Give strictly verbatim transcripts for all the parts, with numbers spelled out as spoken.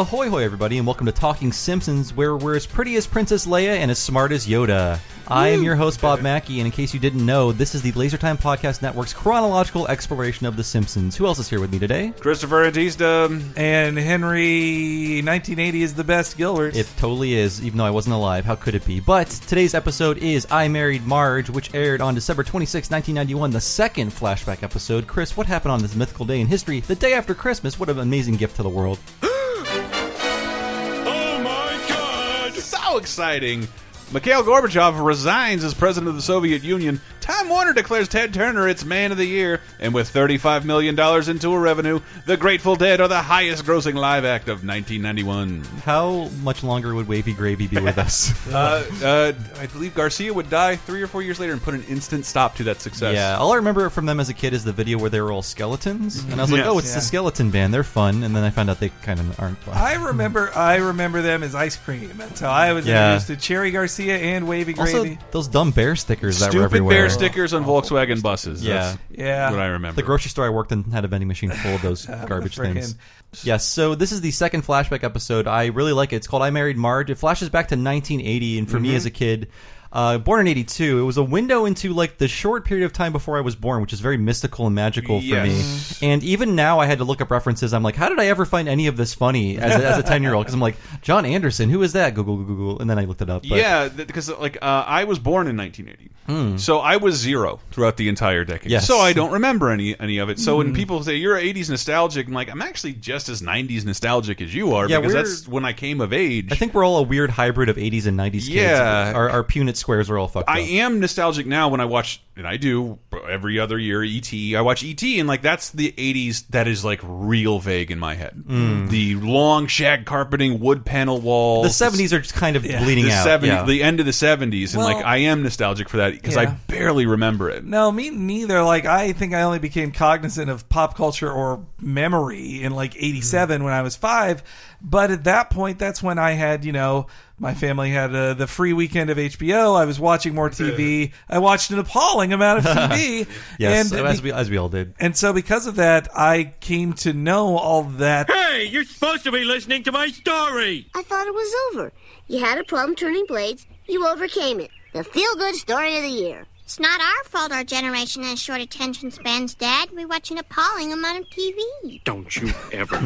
Ahoy hoy everybody, and welcome to Talking Simpsons, where we're as pretty as Princess Leia and as smart as Yoda. I am your host, Bob Mackey, and in case you didn't know, this is the Laser Time Podcast Network's chronological exploration of The Simpsons. Who else is here with me today? Christopher Antista. And Henry, nineteen eighty is the best, Gilbert. It totally is, even though I wasn't alive. How could it be? But today's episode is I Married Marge, which aired on December twenty-sixth, nineteen ninety-one, the second flashback episode. Chris, what happened on this mythical day in history, the day after Christmas? What an amazing gift to the world. Oh my God! So exciting! Mikhail Gorbachev resigns as president of the Soviet Union. Time Warner declares Ted Turner its man of the year. And with thirty-five million dollars in tour revenue, the Grateful Dead are the highest-grossing live act of nineteen ninety-one. How much longer would Wavy Gravy be with us? uh, uh, I believe Garcia would die three or four years later and put an instant stop to that success. Yeah, all I remember from them as a kid is the video where they were all skeletons. And I was like, yes. oh, it's yeah. the skeleton band. They're fun. And then I found out they kind of aren't fun. I remember, I remember them as ice cream. That's how I was yeah. introduced to Cherry Garcia and Wavy Gravy. Also, those dumb bear stickers Stupid that were everywhere. Stupid bear stickers on Volkswagen buses. Yeah. That's yeah. what I remember. The grocery store I worked in had a vending machine full of those garbage things. Yes, yeah, so this is the second flashback episode. I really like it. It's called I Married Marge. It flashes back to nineteen eighty, and for mm-hmm. me as a kid... Uh, born in eighty-two, it was a window into like the short period of time before I was born, which is very mystical and magical for yes. me. And even now, I had to look up references. I'm like, how did I ever find any of this funny as a, as a ten-year-old? Because I'm like, John Anderson, who is that? Google, Google, Google, and then I looked it up. But... Yeah, because like uh, I was born in nineteen eighty, mm. so I was zero throughout the entire decade. Yes. So I don't remember any any of it. So mm. when people say you're eighties nostalgic, I'm like, I'm actually just as nineties nostalgic as you are yeah, because we're... that's when I came of age. I think we're all a weird hybrid of eighties and nineties. Yeah, kids. our, our punits. Squares are all fucked up. I am nostalgic now when I watch, and I do every other year, E T. I watch E T, and like that's the eighties that is like real vague in my head. Mm. The long shag carpeting, wood panel walls. The seventies are just kind of yeah. bleeding the out. seventies, yeah. The end of the seventies, well, and like I am nostalgic for that because yeah. I barely remember it. No, me neither. Like I think I only became cognizant of pop culture or memory in like eighty-seven mm. when I was five. But at that point, that's when I had, you know, my family had uh, the free weekend of H B O. I was watching more T V. I watched an appalling amount of T V. yes, and as we, as we all did. And so because of that, I came to know all that. Hey, you're supposed to be listening to my story. I thought it was over. You had a problem turning blades. You overcame it. The feel-good story of the year. It's not our fault our generation has short attention spans, Dad. We watch an appalling amount of T V. Don't you ever,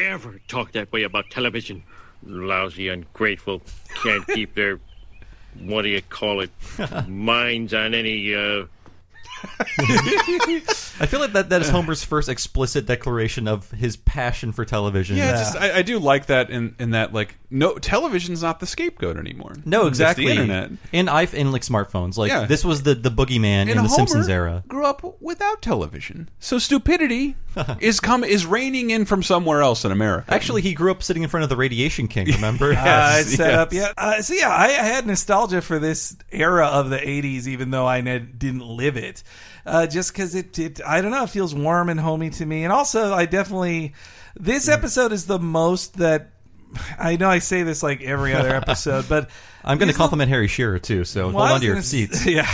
ever talk that way about television. Lousy, ungrateful, can't keep their, what do you call it, minds on any, uh... I feel like that, that is Homer's first explicit declaration of his passion for television. Yeah, yeah. Just, I, I do like that in, in that, like, no, television's not the scapegoat anymore. No, exactly. It's the internet. And, I, and like, smartphones. Like, yeah. this was the, the boogeyman and in the Homer Simpsons era. Grew up without television. So stupidity is come is raining in from somewhere else in America. Actually, he grew up sitting in front of the Radiation King, remember? yes, uh, it's set yes. up, yeah. Uh, so, yeah, I had nostalgia for this era of the eighties, even though I didn't live it. Uh, just because it, it, I don't know, it feels warm and homey to me. And also, I definitely, this episode is the most that, I know I say this like every other episode, but... I'm going to compliment the, Harry Shearer, too, so well, hold on to your seats. Yeah,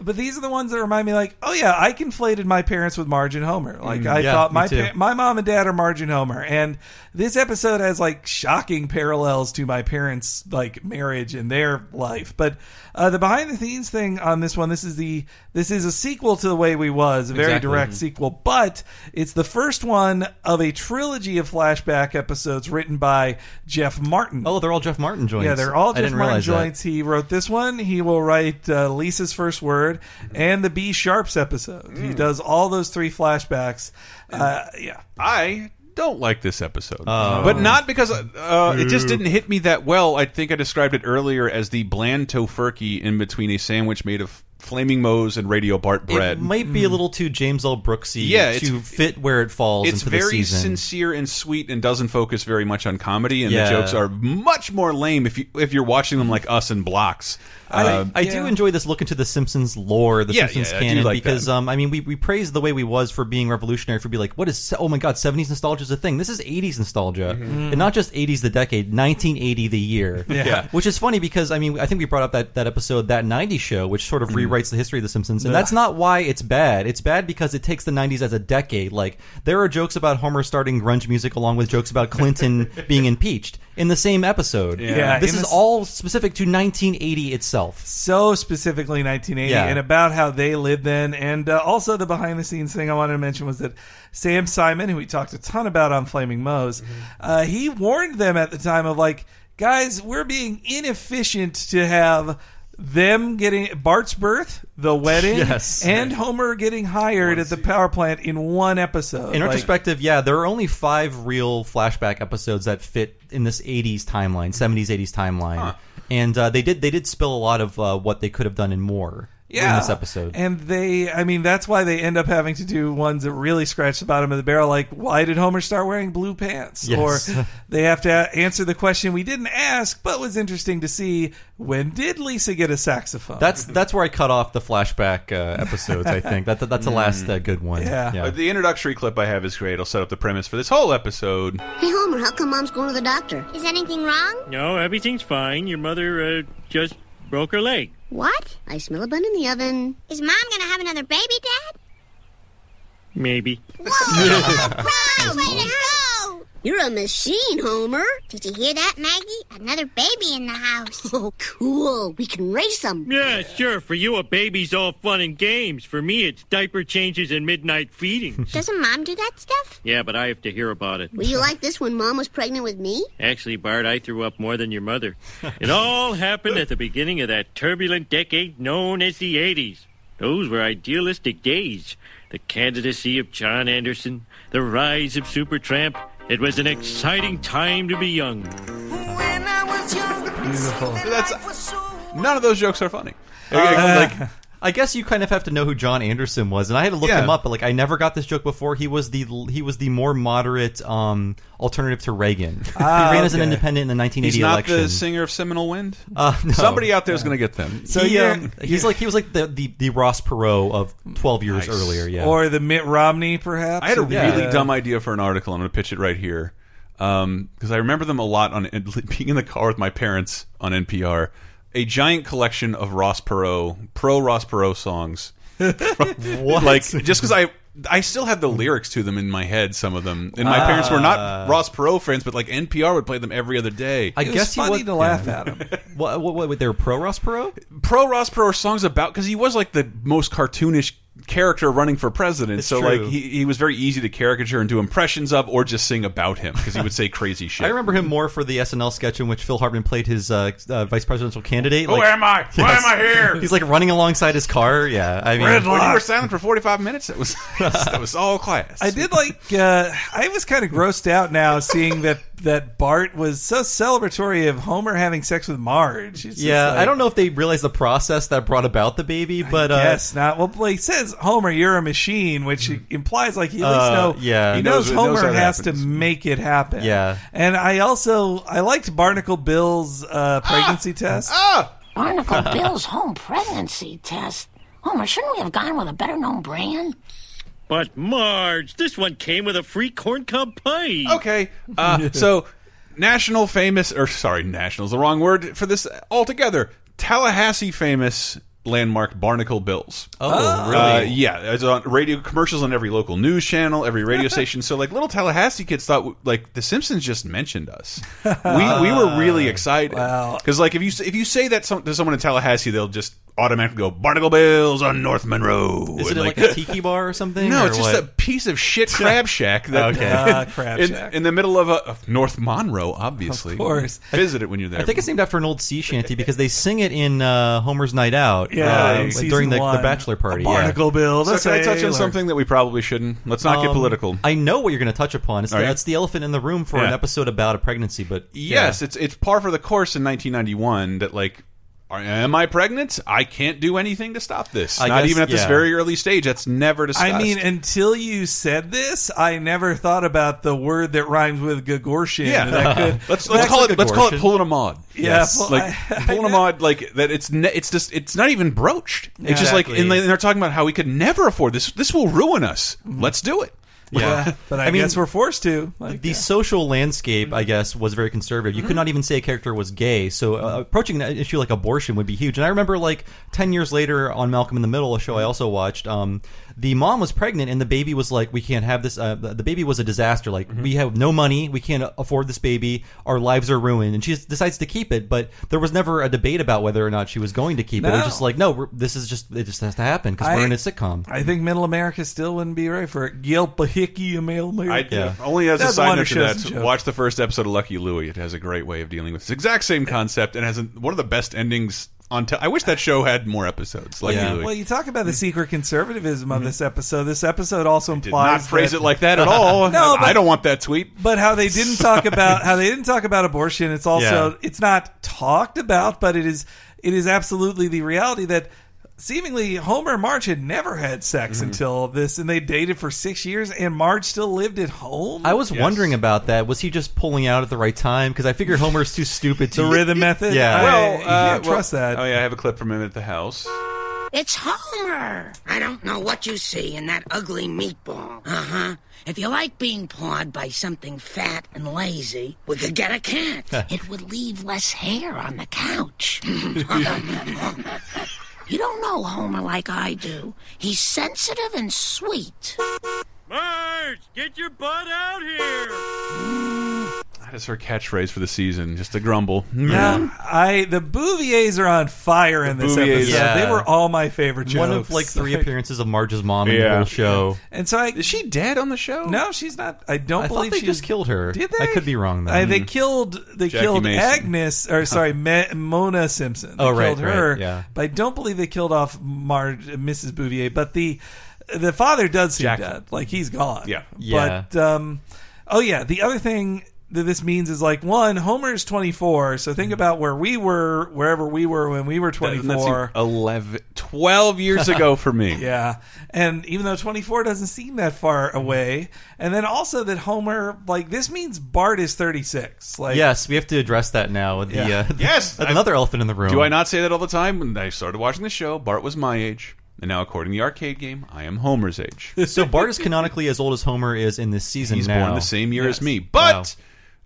but these are the ones that remind me, like, oh, yeah, I conflated my parents with Marge and Homer. Like, mm, I yeah, thought my pa- my mom and dad are Marge and Homer. And this episode has, like, shocking parallels to my parents' like marriage and their life. But uh, the behind-the-scenes thing on this one, this is the this is a sequel to The Way We Was, a very exactly. direct mm-hmm. sequel. But it's the first one of a trilogy of flashback episodes written by Jeff Martin. Oh, they're all Jeff Martin joints. Yeah, they're all Jeff I didn't Martin realize. Joints. He wrote this one. He will write uh, Lisa's First Word and the B Sharps episode. Mm. He does all those three flashbacks. Uh, yeah, I don't like this episode, oh. but not because uh, it just didn't hit me that well. I think I described it earlier as the bland tofurkey in between a sandwich made of Flaming Moe's and Radio Bart bread. It might be mm. a little too James L. Brooksy yeah, to fit where it falls into the season. It's very sincere and sweet and doesn't focus very much on comedy, and yeah. the jokes are much more lame if, you, if you're watching them like us in blocks. I, uh, I yeah. do enjoy this look into the Simpsons lore, the yeah, Simpsons yeah, canon, like because, um, I mean, we, we praise The Way We Was for being revolutionary, for being like, what is, oh my god, seventies nostalgia is a thing. This is eighties nostalgia. Mm-hmm. And not just eighties the decade, nineteen eighty the year. yeah. yeah. Which is funny because, I mean, I think we brought up that, that episode, That nineties Show, which sort of rewrote rewrites the history of The Simpsons. And that's not why it's bad. It's bad because it takes the nineties as a decade. Like, there are jokes about Homer starting grunge music along with jokes about Clinton being impeached in the same episode. Yeah. yeah this is this... all specific to nineteen eighty itself. So specifically nineteen eighty yeah. and about how they lived then. And uh, also the behind-the-scenes thing I wanted to mention was that Sam Simon, who we talked a ton about on Flaming Moe's, mm-hmm. uh, he warned them at the time of, like, guys, we're being inefficient to have them getting Bart's birth, the wedding, yes. and Homer getting hired at the power plant in one episode. In like, retrospective, yeah, there are only five real flashback episodes that fit in this eighties timeline, seventies, eighties timeline. Huh. And uh, they did they did spill a lot of uh, what they could have done and more. Yeah. In this episode. And they, I mean, that's why they end up having to do ones that really scratch the bottom of the barrel, like, why did Homer start wearing blue pants? Yes. Or they have to answer the question we didn't ask, but was interesting to see, when did Lisa get a saxophone? That's that's where I cut off the flashback uh, episodes, I think. That, that, that's the last uh, good one. Yeah. yeah. Uh, the introductory clip I have is great. I'll set up the premise for this whole episode. Hey, Homer, how come Mom's going to the doctor? Is anything wrong? No, everything's fine. Your mother uh, just broke her leg. What? I smell a bun in the oven. Is Mom going to have another baby, Dad? Maybe. Whoa! Pro! Way to go! You're a machine, Homer. Did you hear that, Maggie? Another baby in the house. Oh, cool. We can race them. Yeah, sure. For you, a baby's all fun and games. For me, it's diaper changes and midnight feedings. Doesn't Mom do that stuff? Yeah, but I have to hear about it. Were you like this when Mom was pregnant with me? Actually, Bart, I threw up more than your mother. It all happened at the beginning of that turbulent decade known as the eighties. Those were idealistic days. The candidacy of John Anderson, the rise of Supertramp. It was an exciting time to be young. When I was young. Beautiful. That's, none of those jokes are funny. Uh, like, I guess you kind of have to know who John Anderson was, and I had to look yeah. him up, but like I never got this joke before. He was the he was the more moderate um, alternative to Reagan. Ah, he ran okay. as an independent in the nineteen eighty he's election. He's not the singer of Seminole Wind. Uh, no. Somebody out there is yeah. going to get them. So he, um, he's like he was like the, the, the Ross Perot of twelve years nice. earlier, yeah, or the Mitt Romney, perhaps. I had a yeah. really dumb idea for an article. I'm going to pitch it right here because um, I remember them a lot on being in the car with my parents on N P R. A giant collection of Ross Perot, pro Ross Perot songs. What? Like, just because I, I still have the lyrics to them in my head, some of them. And my uh, parents were not Ross Perot fans, but like N P R would play them every other day. I it guess was funny was, to yeah. laugh at them. What? What? What? They were pro Ross Perot? Pro Ross Perot songs about because he was like the most cartoonish character running for president, it's so true. Like he, he was very easy to caricature and do impressions of, or just sing about him because he would say crazy shit. I remember him more for the S N L sketch in which Phil Hartman played his uh, uh, vice presidential candidate. Who like, am I? Yes. Why am I here? He's like running alongside his car. Yeah, I mean, Red when you were silent for forty-five minutes, it was that was all class. I did like. Uh, I was kind of grossed out now seeing that that Bart was so celebratory of Homer having sex with Marge. It's yeah, like, I don't know if they realized the process that brought about the baby, but I guess uh, not. Well, like he says, Homer, you're a machine, which implies like he at least know, uh, yeah, he knows, knows Homer knows has happens. to make it happen. Yeah, and I also I liked Barnacle Bill's uh, pregnancy ah! test. Ah! Barnacle Bill's home pregnancy test. Homer, shouldn't we have gone with a better known brand? But Marge, this one came with a free corn cob pie. Okay, uh, so national famous or sorry, national is the wrong word for this altogether. Tallahassee famous. Landmark Barnacle Bill's. Oh, really? Uh, yeah, it's on radio commercials on every local news channel, every radio station. So, like, little Tallahassee kids thought, like, The Simpsons just mentioned us. We we were really excited because, wow. like, if you if you say that some, to someone in Tallahassee, they'll just automatically go Barnacle Bill's on North Monroe. Is it like, like a tiki bar or something? No, or it's just what? a piece of shit crab shack. That, okay, uh, crab in, shack in the middle of, a, of North Monroe, obviously. Of course, visit it when you're there. I think it's named after an old sea shanty because they sing it in uh, Homer's Night Out. Yeah, uh, like during the, the bachelor party. A Barnacle yeah. Bill. So can I touch on something that we probably shouldn't? Let's not um, get political. I know what you're going to touch upon. It's the, right. That's the elephant in the room for yeah. an episode about a pregnancy. But yes, yeah. it's it's par for the course in nineteen ninety-one that like, are, am I pregnant? I can't do anything to stop this. I not guess, even at yeah. this very early stage. That's never discussed. I mean, until you said this, I never thought about the word that rhymes with Gagorshin. Yeah, that could, let's, let's call it. Gagorshin. Let's call it pulling a mod. Yeah, yes. pull, like pulling a mod, like that. It's ne- it's just it's not even broached. It's exactly. just like, and they're talking about how we could never afford this. This will ruin us. Mm-hmm. Let's do it. Yeah, but I, I mean, guess we're forced to. Like, the yeah. social landscape, I guess, was very conservative. You mm-hmm. could not even say a character was gay. So uh, approaching an issue like abortion would be huge. And I remember, like, ten years later on Malcolm in the Middle, a show I also watched, um, the mom was pregnant and the baby was like, we can't have this. Uh, the baby was a disaster. Like, mm-hmm. we have no money. We can't afford this baby. Our lives are ruined. And she decides to keep it. But there was never a debate about whether or not she was going to keep no. it. It was just like, no, we're, this is just, it just has to happen because we're in a sitcom. I think Middle America still wouldn't be right for it. Yelpa Hickey and Middle America. I, yeah. Only as That's a side note to that, joke. Watch the first episode of Lucky Louie. It has a great way of dealing with this exact same concept and has a, one of the best endings. On t- I wish that show had more episodes. Like yeah. Well, you talk about the secret conservatism of mm-hmm. this episode. This episode also implies I did not phrase that, it like that at all. No, but, I don't want that tweet. But how they didn't talk about how they didn't talk about abortion. It's also yeah. it's not talked about, but it is it is absolutely the reality that seemingly Homer and Marge had never had sex mm-hmm. until this, and they dated for six years, and Marge still lived at home. I was yes. wondering about that. Was he just pulling out at the right time? Because I figured Homer's too stupid to... the rhythm method? Yeah. Well, I, you uh, can't well, trust that. Oh, yeah, I have a clip from him at the house. It's Homer! I don't know what you see in that ugly meatball. Uh-huh. If you like being pawed by something fat and lazy, we could get a cat. It would leave less hair on the couch. You don't know Homer like I do. He's sensitive and sweet. Marge, get your butt out here! That is her catchphrase for the season, just a grumble. Yeah, yeah. I the Bouviers are on fire in the this Bouviers. Episode. Yeah. They were all my favorite jokes. One of like three appearances of Marge's mom in yeah. the whole show. And so I, is she dead on the show? No, she's not. I don't I believe they she just was, killed her. Did they? I could be wrong though. I, they killed they Jackie killed Mason. Agnes or sorry, Ma- Mona Simpson. They oh right, killed her. Right, yeah. But I don't believe they killed off Marge, Missus Bouvier. But the the father does seem Jackie. Dead. Like he's gone. Yeah. yeah. But um, oh yeah, the other thing that this means is like one, Homer's twenty-four, so think about where we were, wherever we were when we were twenty-four. eleven, twelve years ago for me. Yeah. And even though twenty-four doesn't seem that far away. And then also that Homer, like this means Bart is thirty-six. Like, yes, we have to address that now. The, yeah. uh, yes. Another I, elephant in the room. Do I not say that all the time? When I started watching the show, Bart was my age. And now, according to the arcade game, I am Homer's age. So Bart is canonically as old as Homer is in this season. He's now. He's born the same year yes. as me. But... wow.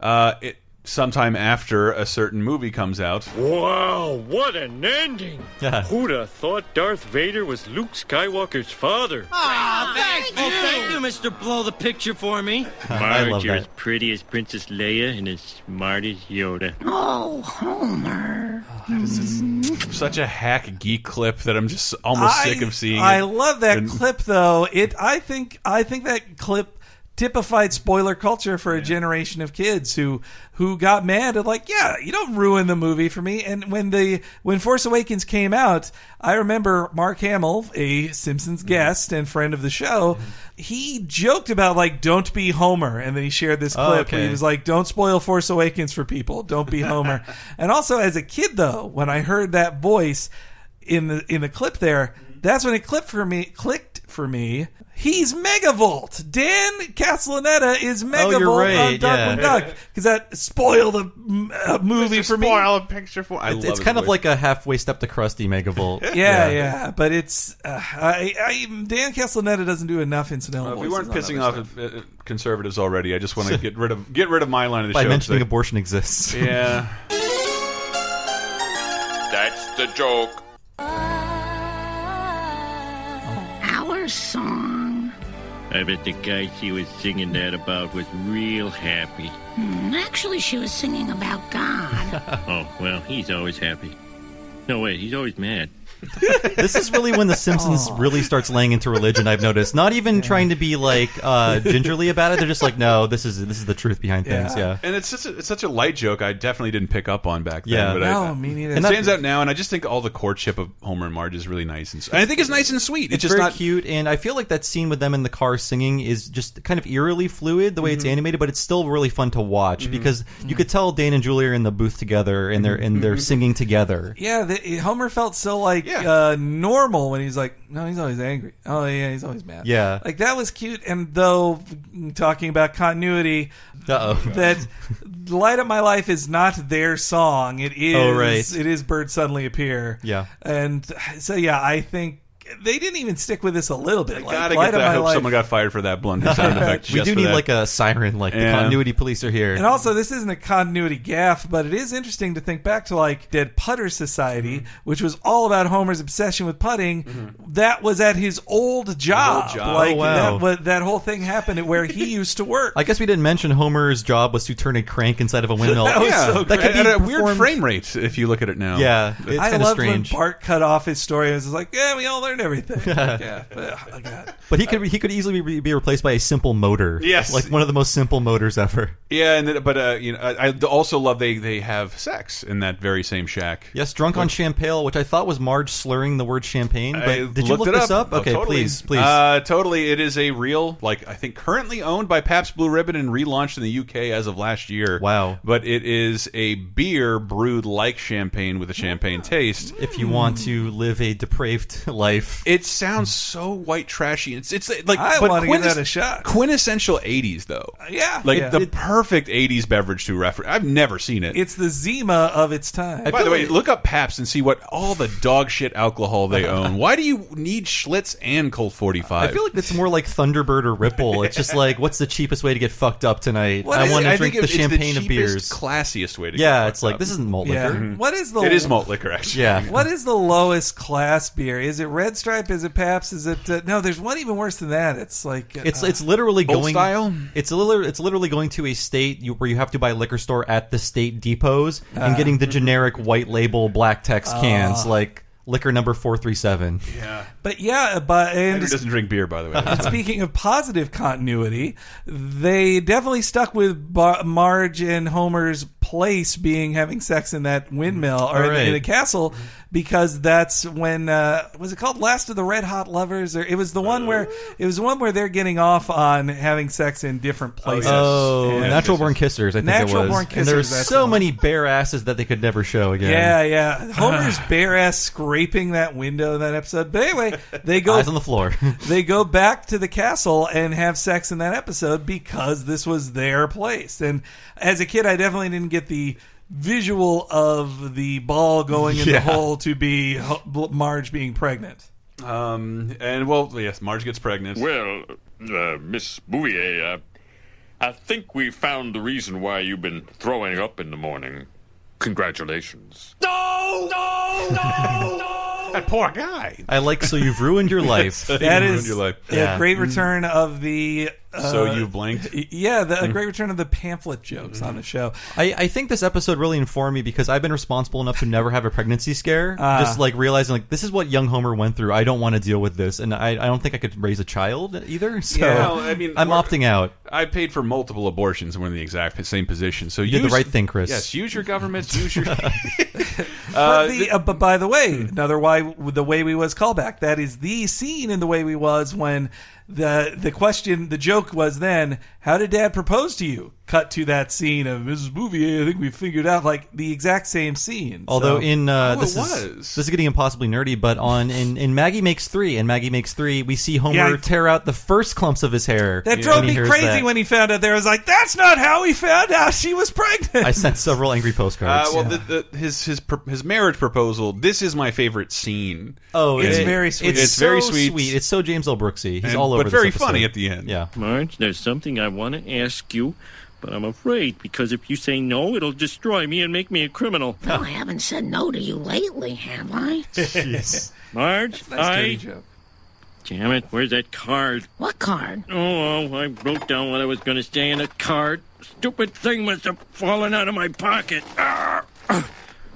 Uh, it sometime after a certain movie comes out. Wow, what an ending! Yeah. Who'd have thought Darth Vader was Luke Skywalker's father? Ah, oh, thank, thank you, oh, thank you, Mister Blow the picture for me. Marge, you're as pretty as Princess Leia and as smart as Yoda. Oh, Homer! Oh, that is just such a hack geek clip that I'm just almost I, sick of seeing. I it. love that and, clip though. It, I think, I think that clip typified spoiler culture for a generation of kids who who got mad at like, yeah, you don't ruin the movie for me. And when the when Force Awakens came out, I remember Mark Hamill, a Simpsons guest and friend of the show, he joked about like, don't be Homer, and then he shared this clip oh, okay. where he was like, don't spoil Force Awakens for people, don't be Homer. And also as a kid though, when I heard that voice in the in the clip there, that's when it clicked for me clicked for me. He's Megavolt. Dan Castellaneta is Megavolt oh, you're right. on Duck and yeah. Duck. Because that spoiled a, a movie for me. Spoil a picture for I it, love It's kind movie. Of like a halfway step to Krusty Megavolt. yeah, yeah, yeah. But it's... Uh, I, I, Dan Castellaneta doesn't do enough incidental uh, voices. We weren't pissing off of, uh, conservatives already. I just want to get rid of get rid of my line of the By show. By mentioning so. Abortion exists. Yeah. That's the joke. Our song. I bet the guy she was singing that about was real happy. Mm, actually, she was singing about God. Oh, well, he's always happy. No, wait, he's always mad. This is really when The Simpsons Aww. Really starts laying into religion, I've noticed. Not even yeah. trying to be, like, uh, gingerly about it. They're just like, no, this is this is the truth behind yeah. things, yeah. And it's, just a, it's such a light joke I definitely didn't pick up on back then. Yeah. But no, I, me neither. It stands out now, and I just think all the courtship of Homer and Marge is really nice. And, and I think it's nice and sweet. It's, it's just very not cute, and I feel like that scene with them in the car singing is just kind of eerily fluid, the way mm-hmm. it's animated, but it's still really fun to watch, mm-hmm. because mm-hmm. you could tell Dan and Julie are in the booth together, and they're, and they're mm-hmm. singing together. Yeah, the, Homer felt so, like, Yeah. Uh, normal when he's like, no, he's always angry. Oh, yeah, he's always mad. Yeah. Like, that was cute. And though, talking about continuity, Uh-oh. That Light Up My Life is not their song. It is, oh, right. It is Birds Suddenly Appear. Yeah. And so, yeah, I think they didn't even stick with this a little bit. I like, gotta get that. I hope life. someone got fired for that blunder sound effect. We do need that. like a siren, like yeah. the continuity police are here. And also, this isn't a continuity gaffe, but it is interesting to think back to like Dead Putter Society, mm-hmm. which was all about Homer's obsession with putting. Mm-hmm. That was at his old job. His old job. Like oh, wow. that, that whole thing happened at where he used to work. I guess we didn't mention Homer's job was to turn a crank inside of a windmill. That was yeah. so great. That could be at a performed... weird frame rate if you look at it now. Yeah, it's I loved strange. when Bart cut off his story. It was like, yeah, we all learned everything. yeah, but, oh, God. but he could he could easily be, be replaced by a simple motor. Yes, like one of the most simple motors ever. Yeah, and then, but uh, you know, I, I also love they they have sex in that very same shack. Yes, drunk which, on champagne, which I thought was Marge slurring the word champagne. But I did you look this up? up? Okay, oh, totally. please, please. Uh, totally, it is a real, like I think, currently owned by Pabst Blue Ribbon and relaunched in the U K as of last year. Wow, but it is a beer brewed like champagne with a champagne taste. If you want to live a depraved life, it sounds so white trashy. It's it's like I want to give that a shot. Quintessential eighties though. Uh, yeah, like yeah. the it, perfect eighties beverage to reference. I've never seen it. It's the Zima of its time. By the way, like... look up Pabst and see what all the dog shit alcohol they own. Why do you need Schlitz and Colt forty-five? I feel like it's more like Thunderbird or Ripple. It's just like, what's the cheapest way to get fucked up tonight? What I want to drink the champagne the of beers. Classiest way to. Yeah, get it's like up. This isn't malt liquor. Yeah. Mm-hmm. What is the? It is malt liquor actually. Yeah. What is the lowest class beer? Is it Red Stripe? Is it Pabst? Is it uh, no? There's one even worse than that. It's like uh, it's it's literally going. Style? It's literally it's literally going to a state you, where you have to buy a liquor store at the state depots uh, and getting the generic white label black text uh, cans like. Liquor number four three seven. Yeah. But yeah, but... And Andrew doesn't drink beer, by the way. And speaking of positive continuity, they definitely stuck with Bar- Marge and Homer's place being having sex in that windmill or right. in, the, in the castle because that's when... Uh, was it called Last of the Red Hot Lovers? Or It was the one where it was the one where they're getting off on having sex in different places. Oh, yes. oh Natural Born Kissers, I think Natural it was. Born Kissers. And there's so one. many bare asses that they could never show again. Yeah, yeah. Homer's bare ass scream. Raping that window in that episode, but anyway, they go eyes on the floor. They go back to the castle and have sex in that episode because this was their place. And as a kid, I definitely didn't get the visual of the ball going in yeah. the hole to be Marge being pregnant. Um, and well, yes, Marge gets pregnant. Well, uh, Miss Bouvier, uh, I think we found the reason why you've been throwing up in the morning. Congratulations. No! No! No! No! That poor guy. I like so you've ruined your life. that that is your life. a yeah. great return of the... Uh, so you've blanked? Yeah, the, a great return of the pamphlet jokes mm-hmm. on the show. I, I think this episode really informed me because I've been responsible enough to never have a pregnancy scare. Uh, just like realizing like this is what young Homer went through. I don't want to deal with this. And I, I don't think I could raise a child either. So yeah, no, I mean, I'm opting out. I paid for multiple abortions and we're in the exact same position. So you use, did the right thing, Chris. Yes, use your government. Use your... Uh, but, the, uh, but by the way, another why the Way We Was callback. That is the scene in The Way We Was when the the question, the joke was then, how did Dad propose to you? Cut to that scene of Missus Bouvier. I think we figured out like the exact same scene. Although so. in uh, oh, this it was. is this is getting impossibly nerdy, but on in, in Maggie Makes Three and Maggie Makes Three, we see Homer yeah, I, tear out the first clumps of his hair. That drove me crazy that. when he found out. There I was like, that's not how he found out she was pregnant. I sent several angry postcards. Uh, well, yeah. the, the, his his his marriage proposal. This is my favorite scene. Oh, it's it, very sweet. It's, it's so very sweet. sweet. It's so James L. Brooksy. He's and, all over. But very episode. funny at the end. Yeah, Marge, there's something I want to ask you. But I'm afraid, because if you say no, it'll destroy me and make me a criminal. No, I haven't said no to you lately, have I? Jeez. Marge, That's nice I... Joke. Damn it, where's that card? What card? Oh, I wrote down what I was going to say in a card. Stupid thing must have fallen out of my pocket. Ah!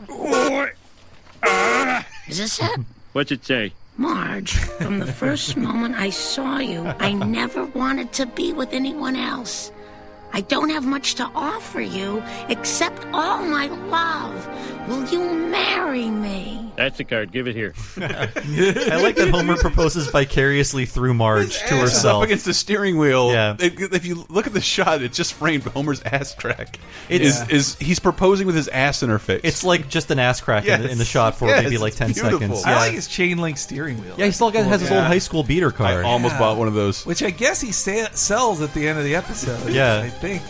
Oh, ah! Is this it? What's it say? Marge, from the first moment I saw you, I never wanted to be with anyone else. I don't have much to offer you except all my love. Will you marry me? That's the card. Give it here. I like that Homer proposes vicariously through Marge to herself. Up against the steering wheel. Yeah. If you look at the shot, it just framed Homer's ass crack. It's, yeah. is, is he's proposing with his ass in her face. It's like just an ass crack yes. in, in the shot for yes, maybe like ten beautiful. seconds. Yeah. I like his chain link steering wheel. Yeah, he still has his yeah. old high school beater card. I almost yeah. bought one of those. Which I guess he sa- sells at the end of the episode. yeah. I think.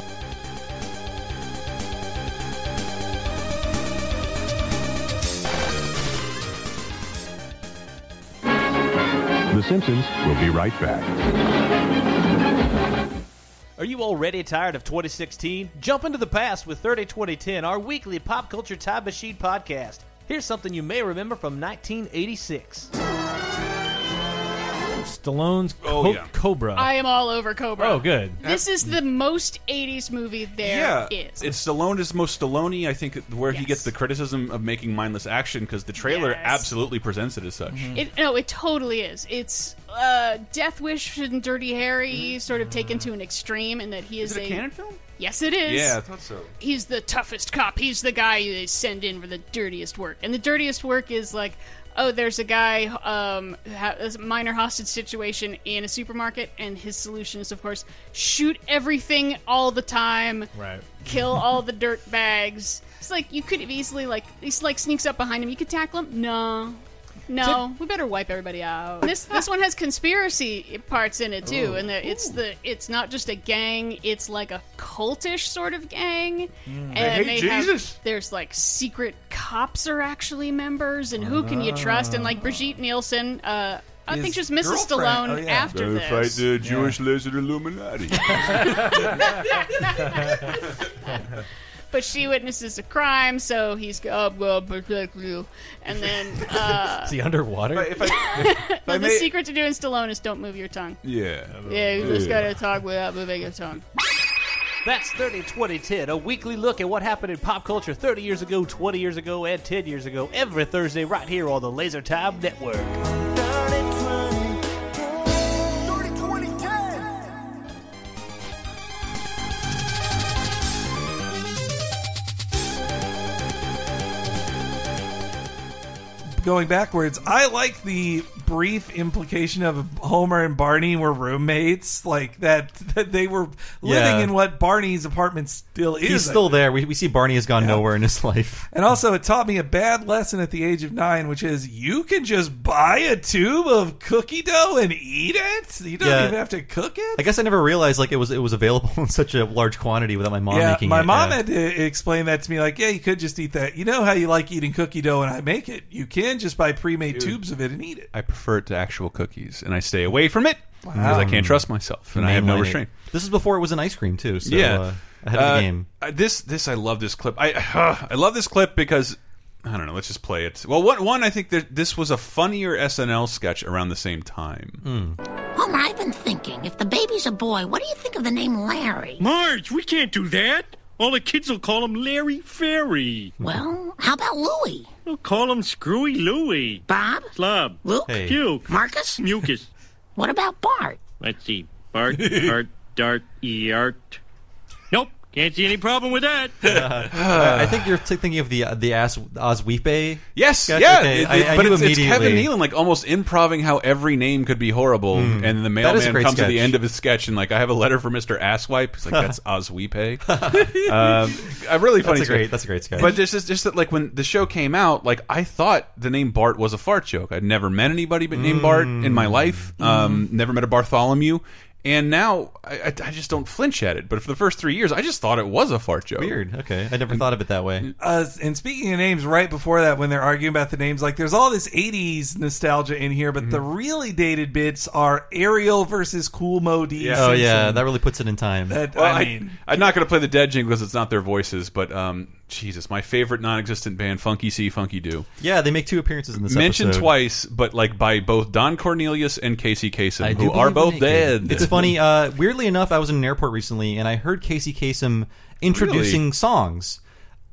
The Simpsons. We'll be right back. Are you already tired of twenty sixteen? Jump into the past with thirty twenty ten, our weekly pop culture time machine podcast. Here's something you may remember from nineteen eighty-six. Stallone's oh, Co- yeah. Cobra. I am all over Cobra. Oh, good. This is the most eighties movie there yeah, is. It's Stallone is most Stallone-y, I think, where yes. he gets the criticism of making mindless action, because the trailer yes. absolutely presents it as such. Mm-hmm. It, no, it totally is. It's uh, Death Wish and Dirty Harry mm-hmm. sort of taken to an extreme, and that he is, is it a... a canon film? Yes, it is. Yeah, I thought so. He's the toughest cop. He's the guy they send in for the dirtiest work. And the dirtiest work is like, oh, there's a guy, um, has a minor hostage situation in a supermarket, and his solution is, of course, shoot everything all the time, right? Kill all the dirt bags. It's like, you could have easily, like, he like sneaks up behind him. You could tackle him. No, no, we better wipe everybody out. This this one has conspiracy parts in it too, Ooh. and the, it's the it's not just a gang; it's like a cultish sort of gang. Mm. And they hate they Jesus. Have, there's like secret cops are actually members, and who can you trust? And like Brigitte Nielsen, uh, I His think she's Missus girlfriend. Stallone oh, yeah. after Don't this. Fight the Jewish yeah. lizard Illuminati. But she witnesses a crime, so he's oh, well, protect you. And then uh, is he underwater? If I, if I, if if I the may... secret to doing Stallone is don't move your tongue. Yeah, yeah, you yeah. just gotta talk without moving your tongue. That's thirty twenty ten, a weekly look at what happened in pop culture thirty years ago, twenty years ago, and ten years ago. Every Thursday, right here on the Laser Time Network. Going backwards, I like the brief implication of Homer and Barney were roommates, like that, that they were living yeah. in what Barney's apartment still is. He's still there. We, we see Barney has gone yeah. nowhere in his life. And also, it taught me a bad lesson at the age of nine, which is you can just buy a tube of cookie dough and eat it. You don't yeah. even have to cook it. I guess I never realized like it was it was available in such a large quantity without my mom yeah, making my it. My mom yeah. had to explain that to me, like, yeah, you could just eat that. You know how you like eating cookie dough and I make it? You can just buy pre-made Dude, tubes of it and eat it. I prefer it to actual cookies, and I stay away from it because wow. I can't trust myself, and Mainly. I have no restraint. This is before it was an ice cream too, so yeah. uh, ahead of uh, the game. This, this, I love this clip. I, uh, I love this clip because I don't know. Let's just play it. Well, one, one I think that this was a funnier S N L sketch around the same time. Mm. Homer, I've been thinking. If the baby's a boy, what do you think of the name Larry? Marge, we can't do that. All the kids will call him Larry Fairy. Well, how about Louie? We'll call him Screwy Louie. Bob? Slob. Luke? Hey. Puke. Marcus? Mucus. What about Bart? Let's see. Bart, Art, Dart, E-Art. Nope. Can't see any problem with that. Uh, I think you're thinking of the uh, the As- Osweepe. Yes, guess? yeah, okay. it, it, I, I but it's, it's Kevin Nealon like almost improving how every name could be horrible, mm. and the mailman comes sketch. to the end of his sketch and like, I have a letter for Mister Asswipe. He's like, that's Osweepe. um, a really funny. That's a great. That's a great sketch. But just just that like when the show came out, like I thought the name Bart was a fart joke. I'd never met anybody but mm. named Bart in my life. Mm. Um, never met a Bartholomew. And now, I, I just don't flinch at it. But for the first three years, I just thought it was a fart joke. Weird. Okay. I never thought of it that way. Uh, and speaking of names, right before that, when they're arguing about the names, like, there's all this eighties nostalgia in here, but mm-hmm. the really dated bits are Ariel versus Cool Mo D. Yeah. Oh, yeah. That really puts it in time. That, well, I mean, I, I'm not going to play the dead jingle because it's not their voices, but... Um, Jesus, my favorite non-existent band, Funky See, Funky Do. Yeah, they make two appearances in this Mentioned episode. Mentioned twice, but like by both Don Cornelius and Casey Kasem, who are both dead. It's funny. Uh, weirdly enough, I was in an airport recently, and I heard Casey Kasem introducing really? songs.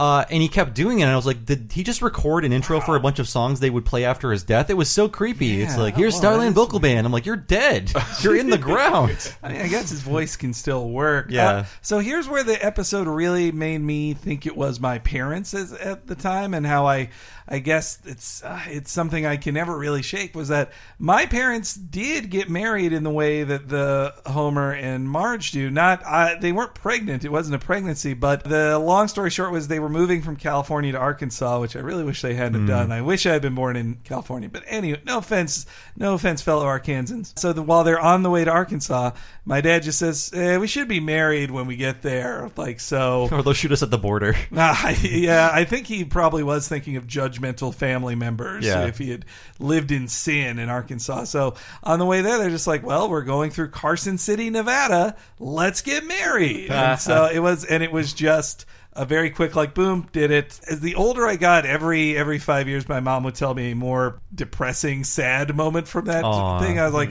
Uh, and he kept doing it, and I was like, did he just record an intro wow. for a bunch of songs they would play after his death? It was so creepy. Yeah, it's like, here's oh, Starland Vocal Band. I'm like, you're dead. You're in the ground. I mean, I guess his voice can still work. Yeah. Uh, so here's where the episode really made me think it was my parents as, at the time, and how I... I guess it's uh, it's something I can never really shake, was that my parents did get married in the way that the Homer and Marge do. Not uh, they weren't pregnant. It wasn't a pregnancy. But the long story short was they were moving from California to Arkansas, which I really wish they hadn't mm. done. I wish I had been born in California. But anyway, no offense, no offense, fellow Arkansans. So the, while they're on the way to Arkansas, my dad just says, eh, we should be married when we get there. Like so, or they'll shoot us at the border. Uh, yeah, I think he probably was thinking of Judge judgmental family members yeah. if he had lived in sin in Arkansas. So on the way there, they're just like, well, we're going through Carson City, Nevada. Let's get married. And so it was, and it was just a very quick, like, boom, did it. As the older I got, every every five years, my mom would tell me a more depressing, sad moment from that Aww. thing. I was like,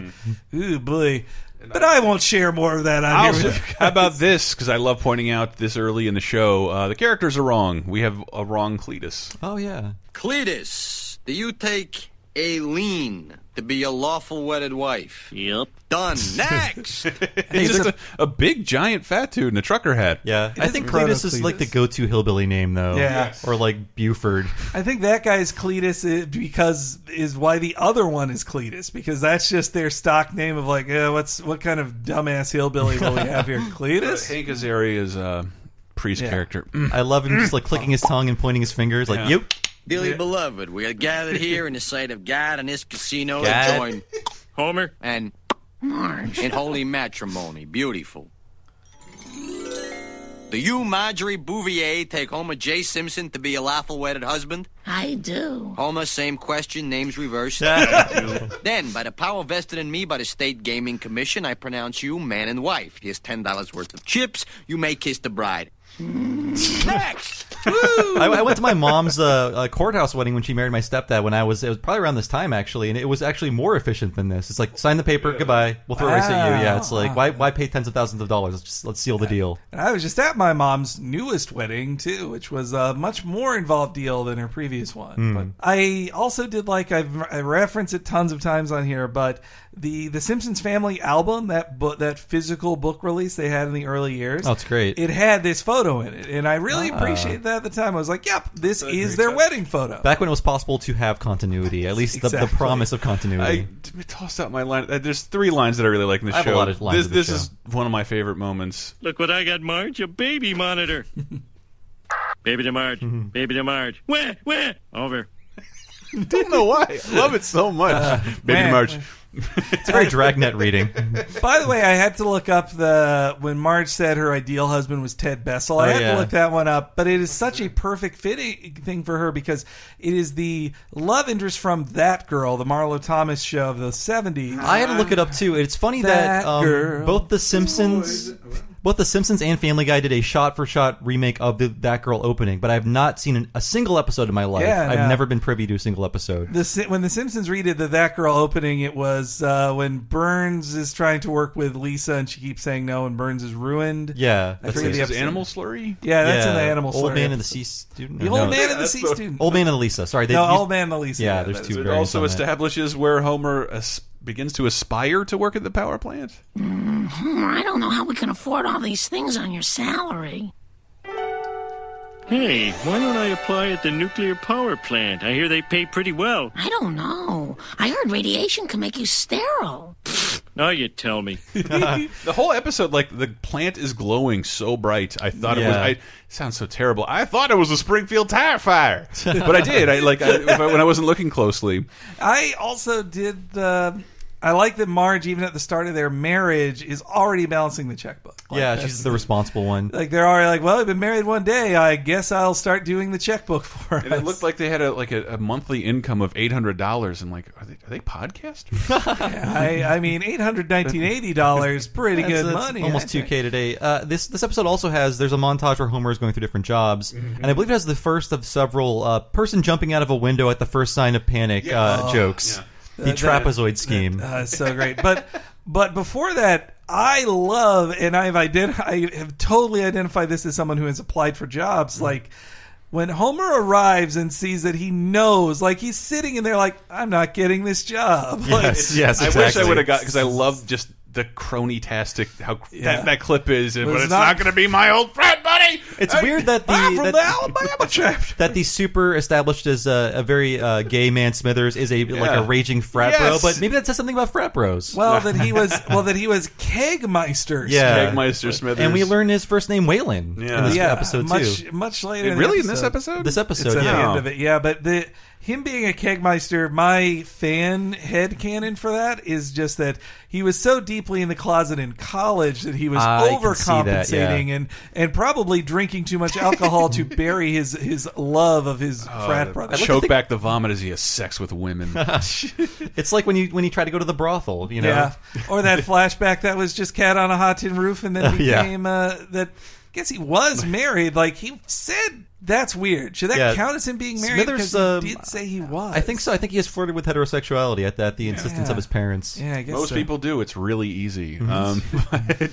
ooh, boy. And but I, I won't share more of that on I'll here. With how about this? Because I love pointing out this early in the show. Uh, the characters are wrong. We have a wrong Cletus. Oh, yeah. Cletus, do you take Aileen to be a lawful wedded wife? Yep. Done. Next! He's just a, a big, giant fat dude in a trucker hat. Yeah. I think Cletus is Cletus. like the go-to hillbilly name, though. Yeah. Yes. Or like Buford. I think that guy's Cletus because is why the other one is Cletus, because that's just their stock name of like, eh, what's what kind of dumbass hillbilly will we have here? Cletus? Uh, Hank Azaria is uh, Priest yeah. character. Mm. I love him just like clicking his tongue and pointing his fingers like, yeah. yep. Dearly yeah. beloved, we are gathered here in the sight of God and this casino God. to join Homer and Marge in holy matrimony. Beautiful. Do you, Marjorie Bouvier, take Homer J. Simpson to be a lawful wedded husband? I do. Homer, same question, names reversed. Then, by the power vested in me by the State Gaming Commission, I pronounce you man and wife. Here's ten dollars worth of chips. You may kiss the bride. Next! I, I went to my mom's uh, uh, courthouse wedding when she married my stepdad when I was, it was probably around this time actually, and it was actually more efficient than this. It's like, sign the paper, goodbye, we'll throw wow. rice at you. Yeah, it's like, why why pay tens of thousands of dollars? Let's, just, let's seal the deal. And I was just at my mom's newest wedding too, which was a much more involved deal than her previous one. Mm. But I also did like, I've, I reference it tons of times on here, but the, the Simpsons Family album, that, bu- that physical book release they had in the early years. Oh, it's great. It had this photo in it, and I really uh, appreciate that at the time. I was like, yep, this is their wedding photo. Back when it was possible to have continuity, at least exactly. the, the promise of continuity. I tossed out my line. There's three lines that I really like in the show. I have a lot of lines in the show. This is one of my favorite moments. Look what I got, Marge, a baby monitor. Baby to Marge, mm-hmm. baby to Marge. Wah, wah, over. Don't know why. I love it so much. Uh, baby to Marge. It's very Dragnet reading. By the way, I had to look up the when Marge said her ideal husband was Ted Bessel. I oh, had yeah. to look that one up, but it is such a perfect fitting thing for her because it is the love interest from That Girl, the Marlo Thomas show of the seventies. I had to look it up too. It's funny that, that um, both the Simpsons, both the Simpsons and Family Guy did a shot-for-shot remake of the That Girl opening, but I have not seen an, a single episode in my life. Yeah, I've no. never been privy to a single episode. The, when the Simpsons redid the That Girl opening, it was. Uh, when Burns is trying to work with Lisa and she keeps saying no and Burns is ruined. Yeah. That's the episode. Animal Slurry? Yeah, that's yeah. in the Animal Slurry. Old Man and the Sea Student. The no, Old Man yeah, and the Sea the... Student. Old Man and Lisa. Sorry. They, no, you... Old Man and the Lisa. Yeah, yeah there's two. It also establishes that. Where Homer as- begins to aspire to work at the power plant. Mm-hmm. I don't know how we can afford all these things on your salary. Hey, why don't I apply at the nuclear power plant? I hear they pay pretty well. I don't know. I heard radiation can make you sterile. Now you tell me. The whole episode, like, the plant is glowing so bright. I thought yeah. it was... I, it sounds so terrible. I thought it was a Springfield tire fire. But I did. I like I, if I, when I wasn't looking closely. I also did... Uh... I like that Marge, even at the start of their marriage, is already balancing the checkbook. Like, yeah, she's the responsible one. Like, they're already like, well, I've been married one day. I guess I'll start doing the checkbook for us. And it looked like they had a, like a, a monthly income of eight hundred dollars. I'm like, are they, are they podcasters? yeah, I, I mean, eight hundred dollars, nineteen eighty dollars, pretty that's, good that's money. Almost two K today. Uh, this this episode also has, there's a montage where Homer is going through different jobs. Mm-hmm. And I believe it has the first of several uh, person jumping out of a window at the first sign of panic yeah. uh, oh, jokes. Yeah. The uh, trapezoid that, scheme. That, uh, so great. But but before that, I love, and I have identi- I have totally identified this as someone who has applied for jobs. Mm-hmm. Like, when Homer arrives and sees that he knows, like, he's sitting in there like, I'm not getting this job. Like, yes, yes, exactly. I wish I would have got, because I love just the crony-tastic, how yeah. that, that clip is, but, but it's, it's not, not going to be my old friend, buddy! It's I, weird that the... I'm from that, the Alabama chapter! That the super established as a, a very uh, gay man Smithers is a yeah. like a raging frat yes. bro, but maybe that says something about frat bros. Well, that he was well that he was Kegmeister Smithers. Yeah. Kegmeister Smithers. And we learn his first name, Waylon, yeah. in this yeah. episode, too. Much, much later it, in Really? Episode. In this episode? This episode, it's yeah. At the end of it, yeah, but the... him being a kegmeister, my fan headcanon for that is just that he was so deeply in the closet in college that he was uh, overcompensating that, yeah. and, and probably drinking too much alcohol to bury his, his love of his uh, frat brother. Choke the... back the vomit as he has sex with women. It's like when you when you try to go to the brothel, you know? Yeah. Or that flashback that was just Cat on a Hot Tin Roof and then became uh, yeah. uh, that... I guess he was married. Like he said, that's weird. Should that yeah. count as him being married? Because um, he did say he was. I think so. I think he has flirted with heterosexuality at, at the insistence yeah. of his parents. Yeah, I guess most so. people do. It's really easy. Mm-hmm. Um, but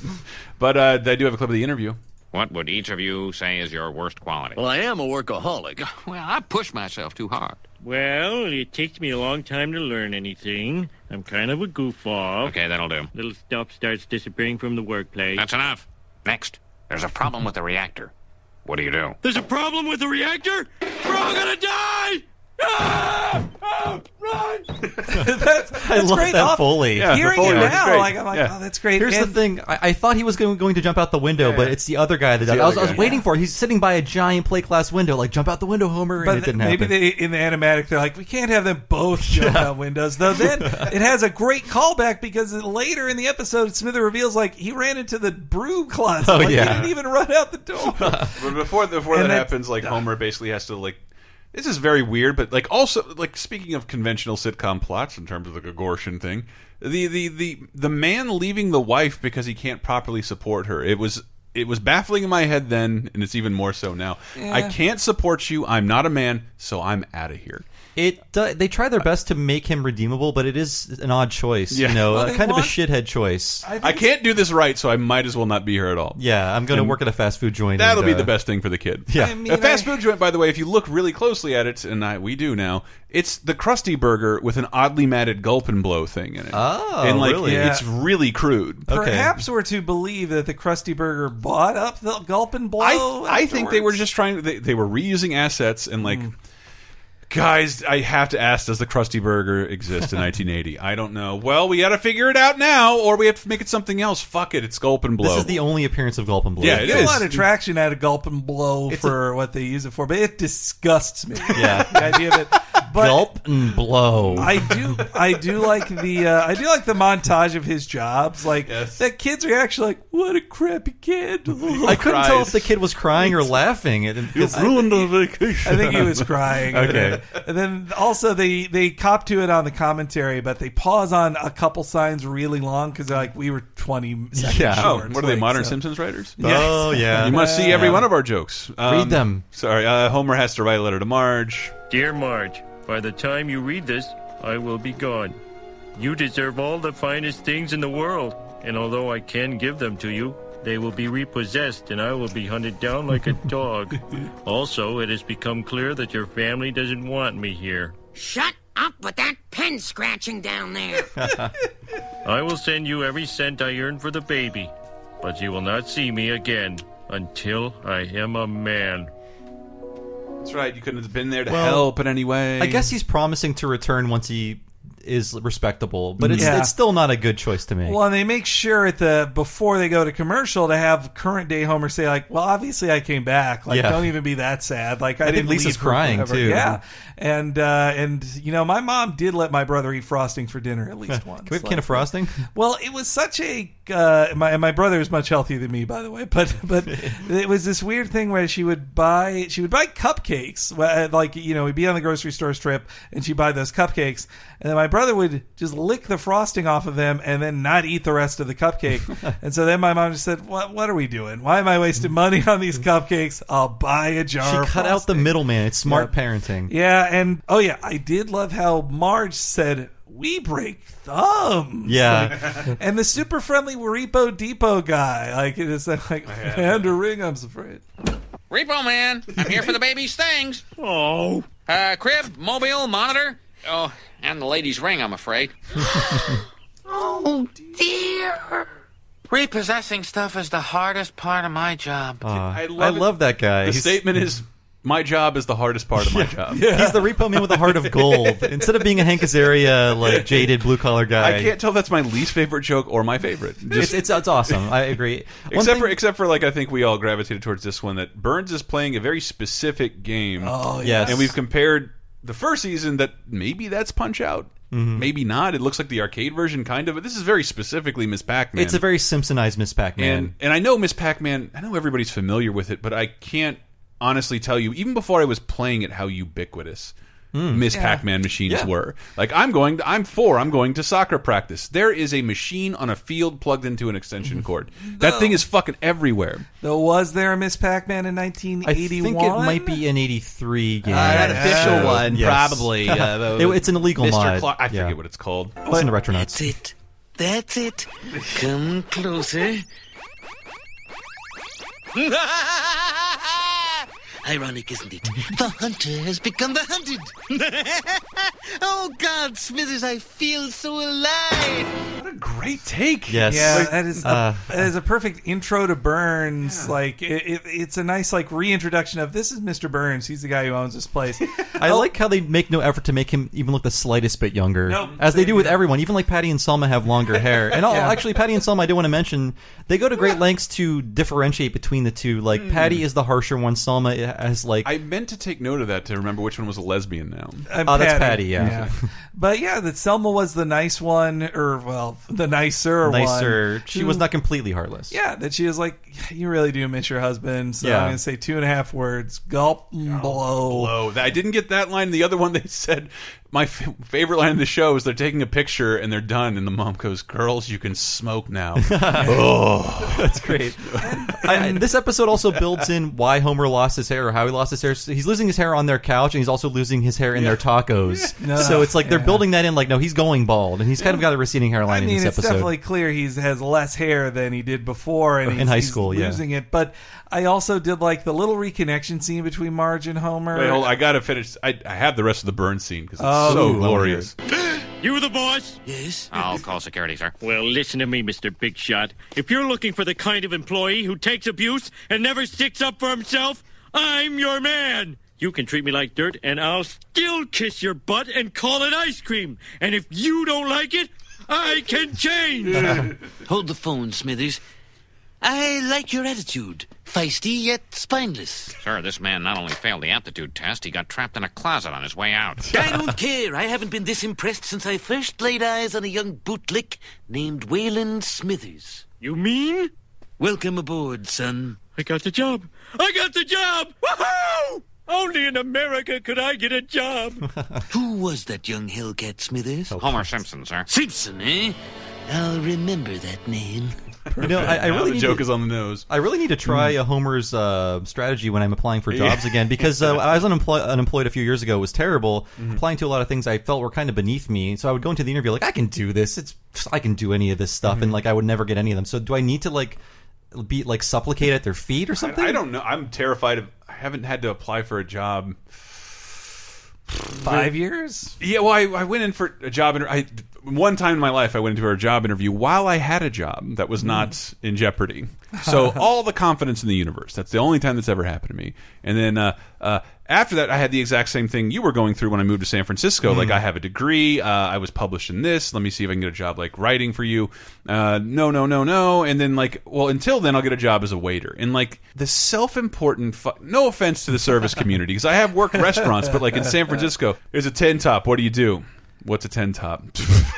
but uh, I do have a clip of the interview. What would each of you say is your worst quality? Well, I am a workaholic. Well, I push myself too hard. Well, it takes me a long time to learn anything. I'm kind of a goof-off. Okay, that'll do. Little stuff starts disappearing from the workplace. That's enough. Next. There's a problem with the reactor. What do you do? There's a problem with the reactor? We're all gonna die! Ah! Oh, run! that's, that's I love great that off. Foley. Yeah, Hearing Foley it now, like, I'm like, yeah. oh, that's great. Here's and the thing. I, I thought he was going, going to jump out the window, yeah. but it's the other guy that died. I was, I was yeah. waiting for it. He's sitting by a giant plate glass window, like, jump out the window, Homer, but and it didn't th- happen. Maybe they, in the animatic, they're like, we can't have them both jump yeah. out windows. Though then it has a great callback because later in the episode, Smither reveals, like, he ran into the brew closet. Oh, like, yeah. He didn't even run out the door. But before, before that happens, like, Homer basically has to, like, this is very weird, but like also like speaking of conventional sitcom plots in terms of the Gorgon thing, the, the the the man leaving the wife because he can't properly support her. It was it was baffling in my head then, and it's even more so now. Yeah. I can't support you. I'm not a man, so I'm out of here. It uh, they try their best to make him redeemable, but it is an odd choice, yeah. you know, well, kind want, of a shithead choice. I, I can't do this right, so I might as well not be here at all. Yeah, I'm going to work at a fast food joint. That'll and, be uh, the best thing for the kid. Yeah, I mean, a fast I, food joint, by the way, if you look really closely at it, and I, we do now, it's the Krusty Burger with an oddly matted gulp and blow thing in it. Oh, and like, really? It's yeah. really crude. Perhaps okay. we're to believe that the Krusty Burger bought up the gulp and blow. I, I think they were just trying. They, they were reusing assets and like. Mm. Guys, I have to ask, does the Krusty Burger exist in nineteen eighty? I don't know. Well, we got to figure it out now, or we have to make it something else. Fuck it, it's Gulp and Blow. This is the only appearance of Gulp and Blow. Yeah, it There's is. a lot of traction out of Gulp and Blow it's for a, what they use it for, but it disgusts me. Yeah. The idea of it. But Gulp and Blow. I do I do like the uh, I do like the montage of his jobs. Like yes. that kid's reaction, like, what a crappy kid. Ooh, I couldn't cries. tell if the kid was crying or laughing. You ruined our vacation. I think he was crying. Okay. And then also they, they cop to it on the commentary, but they pause on a couple signs really long because they're like, we were twenty seconds yeah. short. Oh, what are they, like, Modern so. Simpsons writers? Yes. Oh, yeah. You must see every yeah. one of our jokes. Um, Read them. Sorry, uh, Homer has to write a letter to Marge. Dear Marge, by the time you read this, I will be gone. You deserve all the finest things in the world, and although I can give them to you, they will be repossessed, and I will be hunted down like a dog. Also, it has become clear that your family doesn't want me here. Shut up with that pen scratching down there. I will send you every cent I earn for the baby, but you will not see me again until I am a man. That's right. You couldn't have been there to well, help in any way. I guess he's promising to return once he... is respectable, but it's yeah. it's still not a good choice to make. Well, and they make sure at the before they go to commercial to have current day Homer say, like, well, obviously I came back. Like, yeah. don't even be that sad. Like, I, I didn't think Lisa's leave crying forever. Too. Yeah, and uh, and you know, my mom did let my brother eat frosting for dinner at least once. Can we have a like, can of frosting? Well, it was such a uh, my my brother is much healthier than me, by the way. But but it was this weird thing where she would buy she would buy cupcakes. Like, you know, we'd be on the grocery store strip and she'd buy those cupcakes, and then my brother would just lick the frosting off of them and then not eat the rest of the cupcake. And so then my mom just said, what What are we doing? Why am I wasting money on these cupcakes? I'll buy a jar She of cut frosting. Out the middleman. It's smart yeah. parenting. Yeah. And oh, yeah. I did love how Marge said, we break thumbs. Yeah. And the super friendly Repo Depot guy. Like, it is like, hand a ring, I'm afraid. Repo man, I'm here for the baby's things. Oh. Uh, crib, mobile, monitor. Oh, and the lady's ring, I'm afraid. Oh, dear. Repossessing stuff is the hardest part of my job. Uh, I, love, I love that guy. The He's, statement is, my job is the hardest part of my job. Yeah. He's the repo man with a heart of gold. Instead of being a Hank Azaria, like, jaded blue-collar guy. I can't tell if that's my least favorite joke or my favorite. Just, it's, it's, it's awesome. I agree. Except thing, for, except for like, I think we all gravitated towards this one, that Burns is playing a very specific game. Oh, yes. And we've compared... the first season that maybe that's Punch-Out. Mm-hmm. Maybe not. It looks like the arcade version, kind of. But this is very specifically Miss Pac-Man. It's a very Simpsonized Miss Pac-Man. And, and I know Miss Pac-Man, I know everybody's familiar with it, but I can't honestly tell you, even before I was playing it, how ubiquitous mm. Miss yeah. Pac-Man machines yeah. were. Like, I'm going to, I'm four, I'm going to soccer practice. There is a machine on a field plugged into an extension cord. That no. thing is fucking everywhere. Though, was there a Miss Pac-Man in nineteen eighty-one? I think it might be an eighty-three game. Uh, an official uh, one, yes. probably. Uh, it, it's an illegal Mister mod. Cla- I yeah. forget what it's called. Listen to Retronauts. That's it. That's it. Come closer. Ironic, isn't it? The hunter has become the hunted. Oh, God, Smithers, I feel so alive. What a great take. Yes. Yeah, like, that, is uh, a, that is a perfect intro to Burns. Yeah. Like, it, it, it's a nice, like, reintroduction of, this is Mister Burns. He's the guy who owns this place. I oh. like how they make no effort to make him even look the slightest bit younger. Nope. As they do with everyone. Even, like, Patty and Selma have longer hair. And yeah. actually, Patty and Selma, I do want to mention, they go to great lengths to differentiate between the two. Like, mm. Patty is the harsher one. Selma... As like, I meant to take note of that to remember which one was a lesbian now. I'm oh, Patty. That's Patty, yeah. yeah. But yeah, that Selma was the nice one, or, well, the nicer, nicer. one. Nicer. She was not completely heartless. Yeah, that she was like, you really do miss your husband, so yeah. I'm going to say two and a half words. Gulp, Gulp blow. blow. I didn't get that line. The other one they said... My f- favorite line of the show is they're taking a picture and they're done, and the mom goes, "Girls, you can smoke now." Oh, that's great. I, and this episode also builds in why Homer lost his hair or how he lost his hair. So he's losing his hair on their couch, and he's also losing his hair in yeah. their tacos. No, so it's like yeah. they're building that in. Like, no, he's going bald, and he's kind of got a receding hairline. I mean, in this it's episode. Definitely clear he has less hair than he did before, and he's, in high school, he's yeah. losing it. But I also did like the little reconnection scene between Marge and Homer. Wait, hold on, I gotta finish. I, I have the rest of the burn scene because. Uh, So glorious. You the boss? Yes. I'll call security, sir. Well, listen to me, Mister Big Shot. If you're looking for the kind of employee who takes abuse and never sticks up for himself, I'm your man. You can treat me like dirt, and I'll still kiss your butt and call it ice cream. And if you don't like it, I can change. Hold the phone, Smithers. I like your attitude. Feisty yet spineless. Sir, this man not only failed the aptitude test, he got trapped in a closet on his way out. I don't care. I haven't been this impressed since I first laid eyes on a young bootlick named Wayland Smithers. You mean? Welcome aboard, son. I got the job. I got the job! Woohoo! Only in America could I get a job. Who was that young hellcat, Smithers? Oh, Homer Simpson, sir. Simpson, eh? I'll remember that name. Perfect. You know, I, I really the joke to, is on the nose. I really need to try a Homer's uh, strategy when I'm applying for jobs yeah. again, because uh, I was unemployed, unemployed a few years ago. It was terrible. Mm-hmm. Applying to a lot of things I felt were kind of beneath me, so I would go into the interview like, I can do this. It's I can do any of this stuff, mm-hmm. and like I would never get any of them. So do I need to like be like supplicate at their feet or something? I, I don't know. I'm terrified of. I haven't had to apply for a job. Five years? Yeah, well, I, I went in for a job. Inter- I, one time in my life, I went into a job interview while I had a job that was not mm. in jeopardy. So all the confidence in the universe. That's the only time that's ever happened to me. And then uh, uh, after that, I had the exact same thing you were going through when I moved to San Francisco. Mm. Like, I have a degree. Uh, I was published in this. Let me see if I can get a job like writing for you. Uh, no, no, no, no. And then like, well, until then, I'll get a job as a waiter. And like the self-important, fu- no offense to the service community, because I have worked restaurants, but like in San Francisco, there's a tin top. What do you do? What's a ten top?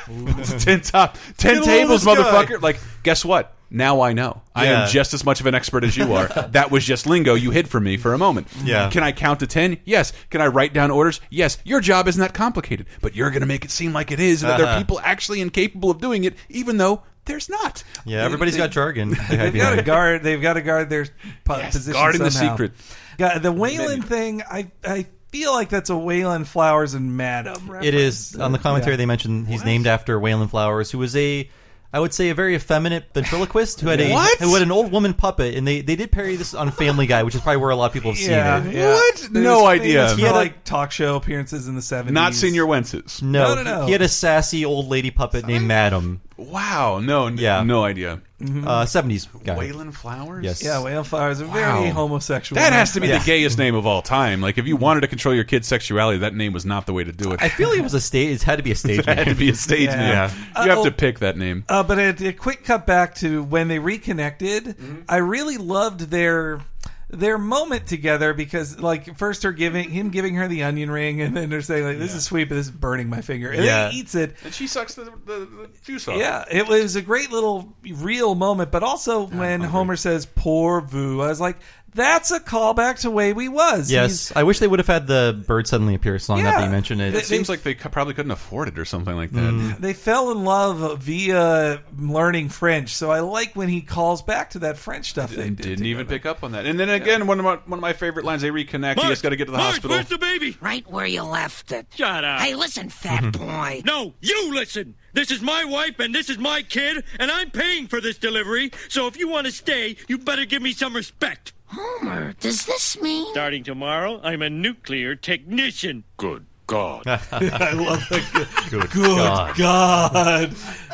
What's a ten top? Ten tables, motherfucker. Guy. Like, guess what? Now I know. Yeah. I am just as much of an expert as you are. That was just lingo you hid from me for a moment. Yeah. Can I count to ten? Yes. Can I write down orders? Yes. Your job isn't that complicated, but you're going to make it seem like it is, and uh-huh. that there are people actually incapable of doing it, even though there's not. Yeah, everybody's they, got jargon. They they've got to guard. They've got to guard their yes, position guarding somehow. The secret. Yeah, the Wayland thing, I... I feel like that's a Waylon Flowers and Madam reference. It is. On the commentary, yeah. they mentioned he's what? named after Waylon Flowers, who was a, I would say, a very effeminate ventriloquist who had a who had an old woman puppet, and they, they did parody this on Family Guy, which is probably where a lot of people have seen yeah, it. Yeah. What? They no idea. He had like a, talk show appearances in the seventies. Not Senior Wences. No, no, no, no. He had a sassy old lady puppet Sorry. named Madam. Wow. No, n- yeah. no idea. Mm-hmm. Uh, seventies guy. Waylon Flowers? Yes. Yeah, Waylon Flowers. A wow. very homosexual. That has to be yeah. the gayest name of all time. Like, if you wanted to control your kid's sexuality, that name was not the way to do it. I feel it was a stage. It had to be a stage name. It had to be a stage yeah. name. Yeah. Uh, you have well, to pick that name. Uh, but a, a quick cut back to when they reconnected. Mm-hmm. I really loved their... their moment together, because like first her giving him giving her the onion ring, and then they're saying like this yeah. is sweet but this is burning my finger, and yeah. then he eats it and she sucks the the juice off. Yeah, it was a great little real moment. But also I'm when hungry. Homer says "Poor Vu," I was like, that's a callback to Way We Was. Yes, he's, I wish they would have had the bird suddenly appear song yeah, that they mentioned it. It they, seems they, like they probably couldn't afford it or something like that. Mm. They fell in love via learning French, so I like when he calls back to that French stuff. They, they did didn't even pick up on that. And then again, yeah. one of my one of my favorite lines: they reconnect. Marge, you just got to get to the Marge, hospital. Where's the baby? Right where you left it. Shut up. Hey, listen, fat boy. No, you listen. This is my wife, and this is my kid, and I'm paying for this delivery. So if you want to stay, you better give me some respect. Homer, does this mean... starting tomorrow, I'm a nuclear technician. Good God. I love that. Good, good, good God. God.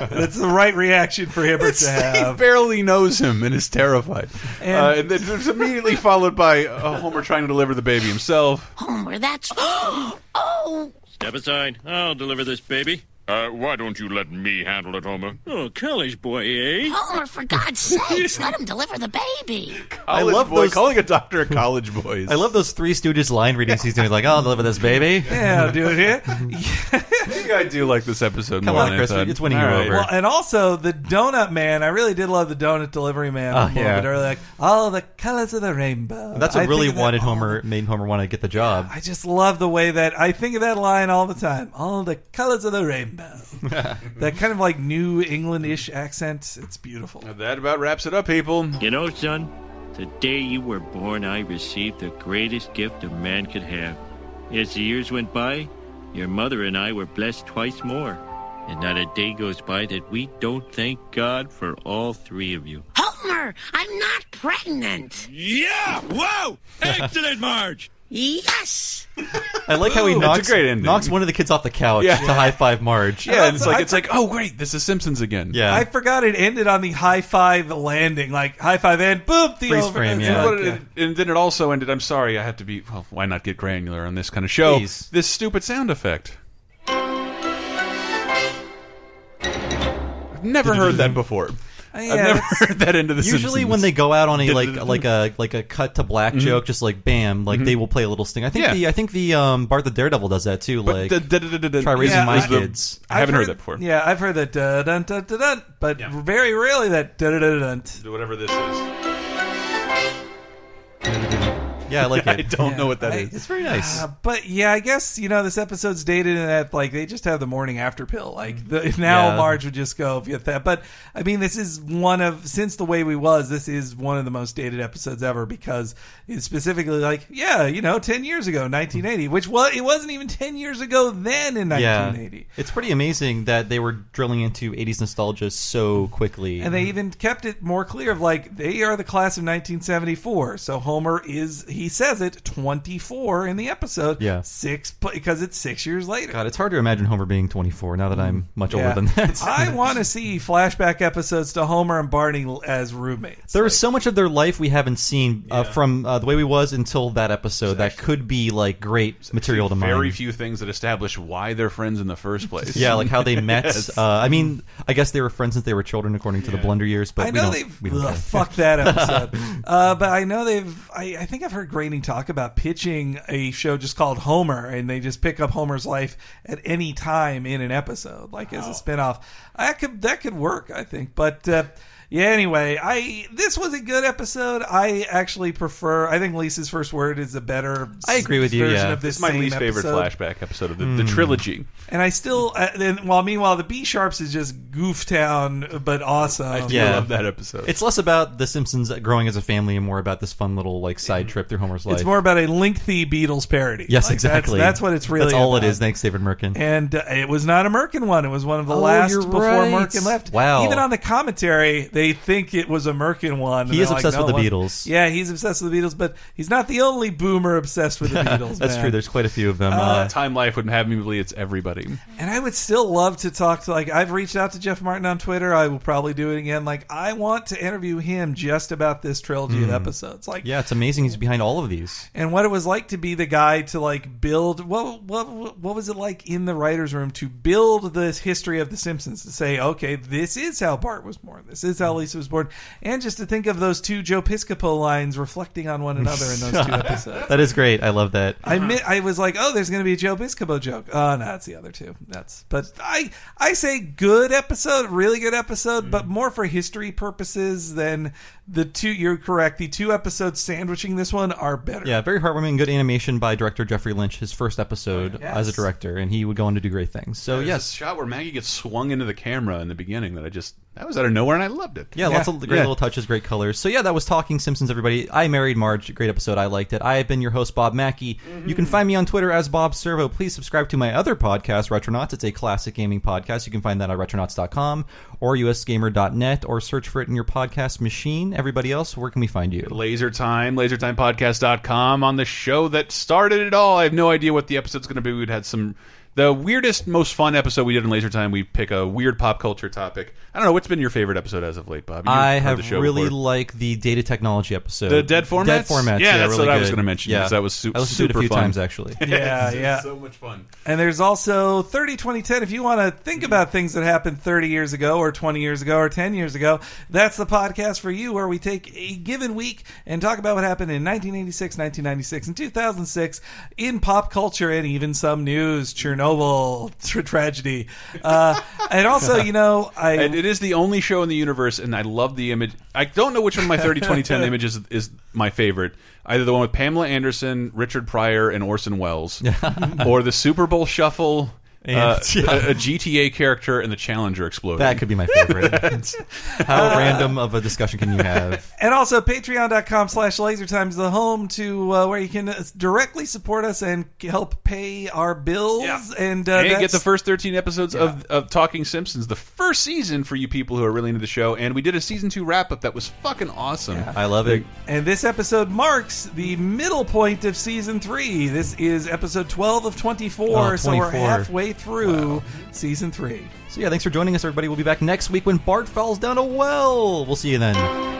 That's the right reaction for Hibbert it's, to have. He barely knows him and is terrified. And, uh, and then it's immediately followed by uh, Homer trying to deliver the baby himself. Homer, that's... oh! Step aside. I'll deliver this baby. Uh, why don't you let me handle it, Homer? Oh, college boy, eh? Homer, for God's sakes, let him deliver the baby. College I love boy, those... calling a doctor a college boy. I love those Three Stooges line readings he's doing. He's like, I'll deliver this baby. Yeah, I'll do it here. Yeah. I do like this episode Come more. Come on, Chris, it's winning you right. over. Well, and also, the donut man. I really did love the donut delivery man. Oh, yeah. But like, all the colors of the rainbow. That's what I really wanted that, Homer, oh, made Homer want to get the job. Yeah, I just love the way that, I think of that line all the time. All the colors of the rainbow. That kind of like New England-ish accent, it's beautiful. That about wraps it up, people. You know, son, the day you were born, I received the greatest gift a man could have. As the years went by, your mother and I were blessed twice more. And not a day goes by that we don't thank God for all three of you. Homer, I'm not pregnant. Yeah, whoa, excellent, Marge. Yes. I like how he Ooh, knocks, knocks one of the kids off the couch yeah. to high five Marge. Yeah, and it's like I it's for- like, oh great, this is Simpsons again. Yeah, I forgot it ended on the high five landing, like high five and boop the freeze over- frame. Yeah. Like, it, yeah. And then it also ended. I'm sorry, I had to be. Well, why not get granular on this kind of show? Please. This stupid sound effect. I've never heard that before. Uh, yeah, I've never heard that into the Simpsons. Usually when they go out on a like like a like a cut to black mm-hmm. joke, just like bam, like mm-hmm. they will play a little sting. I think yeah. the I think the um, Bart the Daredevil does that too. Like da, da, da, da, da, try raising yeah, my kids. The, I haven't heard, heard that before. Yeah, I've heard that da dun da dun, but yeah. very rarely that da da dun. Whatever this is. Yeah, I like it. I don't yeah, know what that I, is. It's very nice. Uh, but yeah, I guess, you know, this episode's dated in that, like, they just have the morning after pill. Like, the, now yeah. Marge would just go get that. But, I mean, this is one of, since The Way We Was, this is one of the most dated episodes ever because it's specifically like, yeah, you know, ten years ago, nineteen eighty, which was, it wasn't even ten years ago then in nineteen eighty. Yeah. It's pretty amazing that they were drilling into eighties nostalgia so quickly. And they even kept it more clear of, like, they are the class of nineteen seventy-four. So Homer is... he says it twenty-four in the episode. Yeah. Six, because it's six years later. God, it's hard to imagine Homer being twenty-four now that I'm much yeah. older than that. I want to see flashback episodes to Homer and Barney as roommates. There like, is so much of their life we haven't seen yeah. uh, from uh, The Way We Was until that episode that actually, could be like great material to mine. Very few things that establish why they're friends in the first place. Yeah, like how they met. Yes. uh, I mean, I guess they were friends since they were children according to yeah. the Blunder years. But I know we they've... We ugh, fuck that episode. uh, but I know they've... I, I think I've heard Groening talk about pitching a show just called Homer, and they just pick up Homer's life at any time in an episode, like wow. as a spinoff. I could that could work, I think. But uh, yeah, anyway, I this was a good episode. I actually prefer. I think Lisa's First Word is a better. I agree with you. Yeah, of this it's my least episode. favorite flashback episode of the, mm. the trilogy. And I still. Uh, then, while well, meanwhile, the B Sharps is just goof town, but awesome. I do yeah. love that episode. It's less about the Simpsons growing as a family and more about this fun little like side trip. Homer's life. It's more about a lengthy Beatles parody. Yes, like, exactly. That's, that's what it's really. That's all about. It is. Thanks, David Merkin. And uh, it was not a Merkin one. It was one of the oh, last before right. Merkin left. Wow. Even on the commentary, they think it was a Merkin one. He is obsessed like, no, with the one. Beatles. Yeah, he's obsessed with the Beatles, but he's not the only boomer obsessed with the Beatles. That's man. True. There's quite a few of them. Uh, uh, Time Life wouldn't have me believe it's everybody. And I would still love to talk to. Like I've reached out to Jeff Martin on Twitter. I will probably do it again. Like I want to interview him just about this trilogy mm. of episodes. Like yeah, it's amazing. He's behind all of these, and what it was like to be the guy to like build what what what was it like in the writer's room to build this history of the Simpsons, to say okay, this is how Bart was born, this is how Lisa was born. And just to think of those two Joe Piscopo lines reflecting on one another in those two episodes. That is great. I love that. I mi- I was like, oh, there's going to be a Joe Piscopo joke. Oh, no, it's the other two. That's But I, I say good episode, really good episode, mm. but more for history purposes than the two. You're correct. The two episodes sandwiching this one are better. Yeah, very heartwarming. Good animation by director Jeffrey Lynch, his first episode yes. as a director, and he would go on to do great things. So, there's yes. a shot where Maggie gets swung into the camera in the beginning that I just... That was out of nowhere, and I loved it. Yeah, yeah. Lots of great yeah. little touches, great colors. So, yeah, that was Talking Simpsons, everybody. I Married Marge. Great episode. I liked it. I have been your host, Bob Mackey. Mm-hmm. You can find me on Twitter as Bob Servo. Please subscribe to my other podcast, Retronauts. It's a classic gaming podcast. You can find that on retronauts dot com or u s gamer dot net or search for it in your podcast machine. Everybody else, where can we find you? LaserTime, laser time podcast dot com on the show that started it all. I have no idea what the episode's going to be. We'd had some... The weirdest, most fun episode we did in Laser Time, we pick a weird pop culture topic. I don't know, what's been your favorite episode as of late, Bob? You've I have really before. liked the data technology episode. The Dead Formats? Dead Formats, yeah. yeah that's really what good. I was going to mention, because yeah. that was su- I was super fun. I listened to it a few fun. times, actually. yeah, it's, yeah. It's so much fun. And there's also thirty twenty ten, if you want to think about things that happened thirty years ago, or twenty years ago, or ten years ago, that's the podcast for you, where we take a given week and talk about what happened in nineteen eighty-six, nineteen ninety-six, and two thousand six in pop culture, and even some news. Chernobyl. Noble tra- tragedy. Uh, and also, you know, I... And it is the only show in the universe, and I love the image. I don't know which one of my thirty twenty ten images is my favorite. Either the one with Pamela Anderson, Richard Pryor, and Orson Welles. Or the Super Bowl Shuffle... And, uh, yeah. a, a G T A character and the Challenger exploding. That could be my favorite. How uh, random of a discussion can you have? And also patreon dot com slash lasertime is the home to uh, where you can directly support us and help pay our bills. Yeah. And, uh, and get the first thirteen episodes yeah. of, of Talking Simpsons, the first season for you people who are really into the show. And we did a season two wrap up that was fucking awesome. Yeah. I love it. And this episode marks the middle point of season three. This is episode twelve of twenty-four. Uh, so we're halfway through wow. season three. So yeah, thanks for joining us, everybody. We'll be back next week when Bart falls down a well. We'll see you then.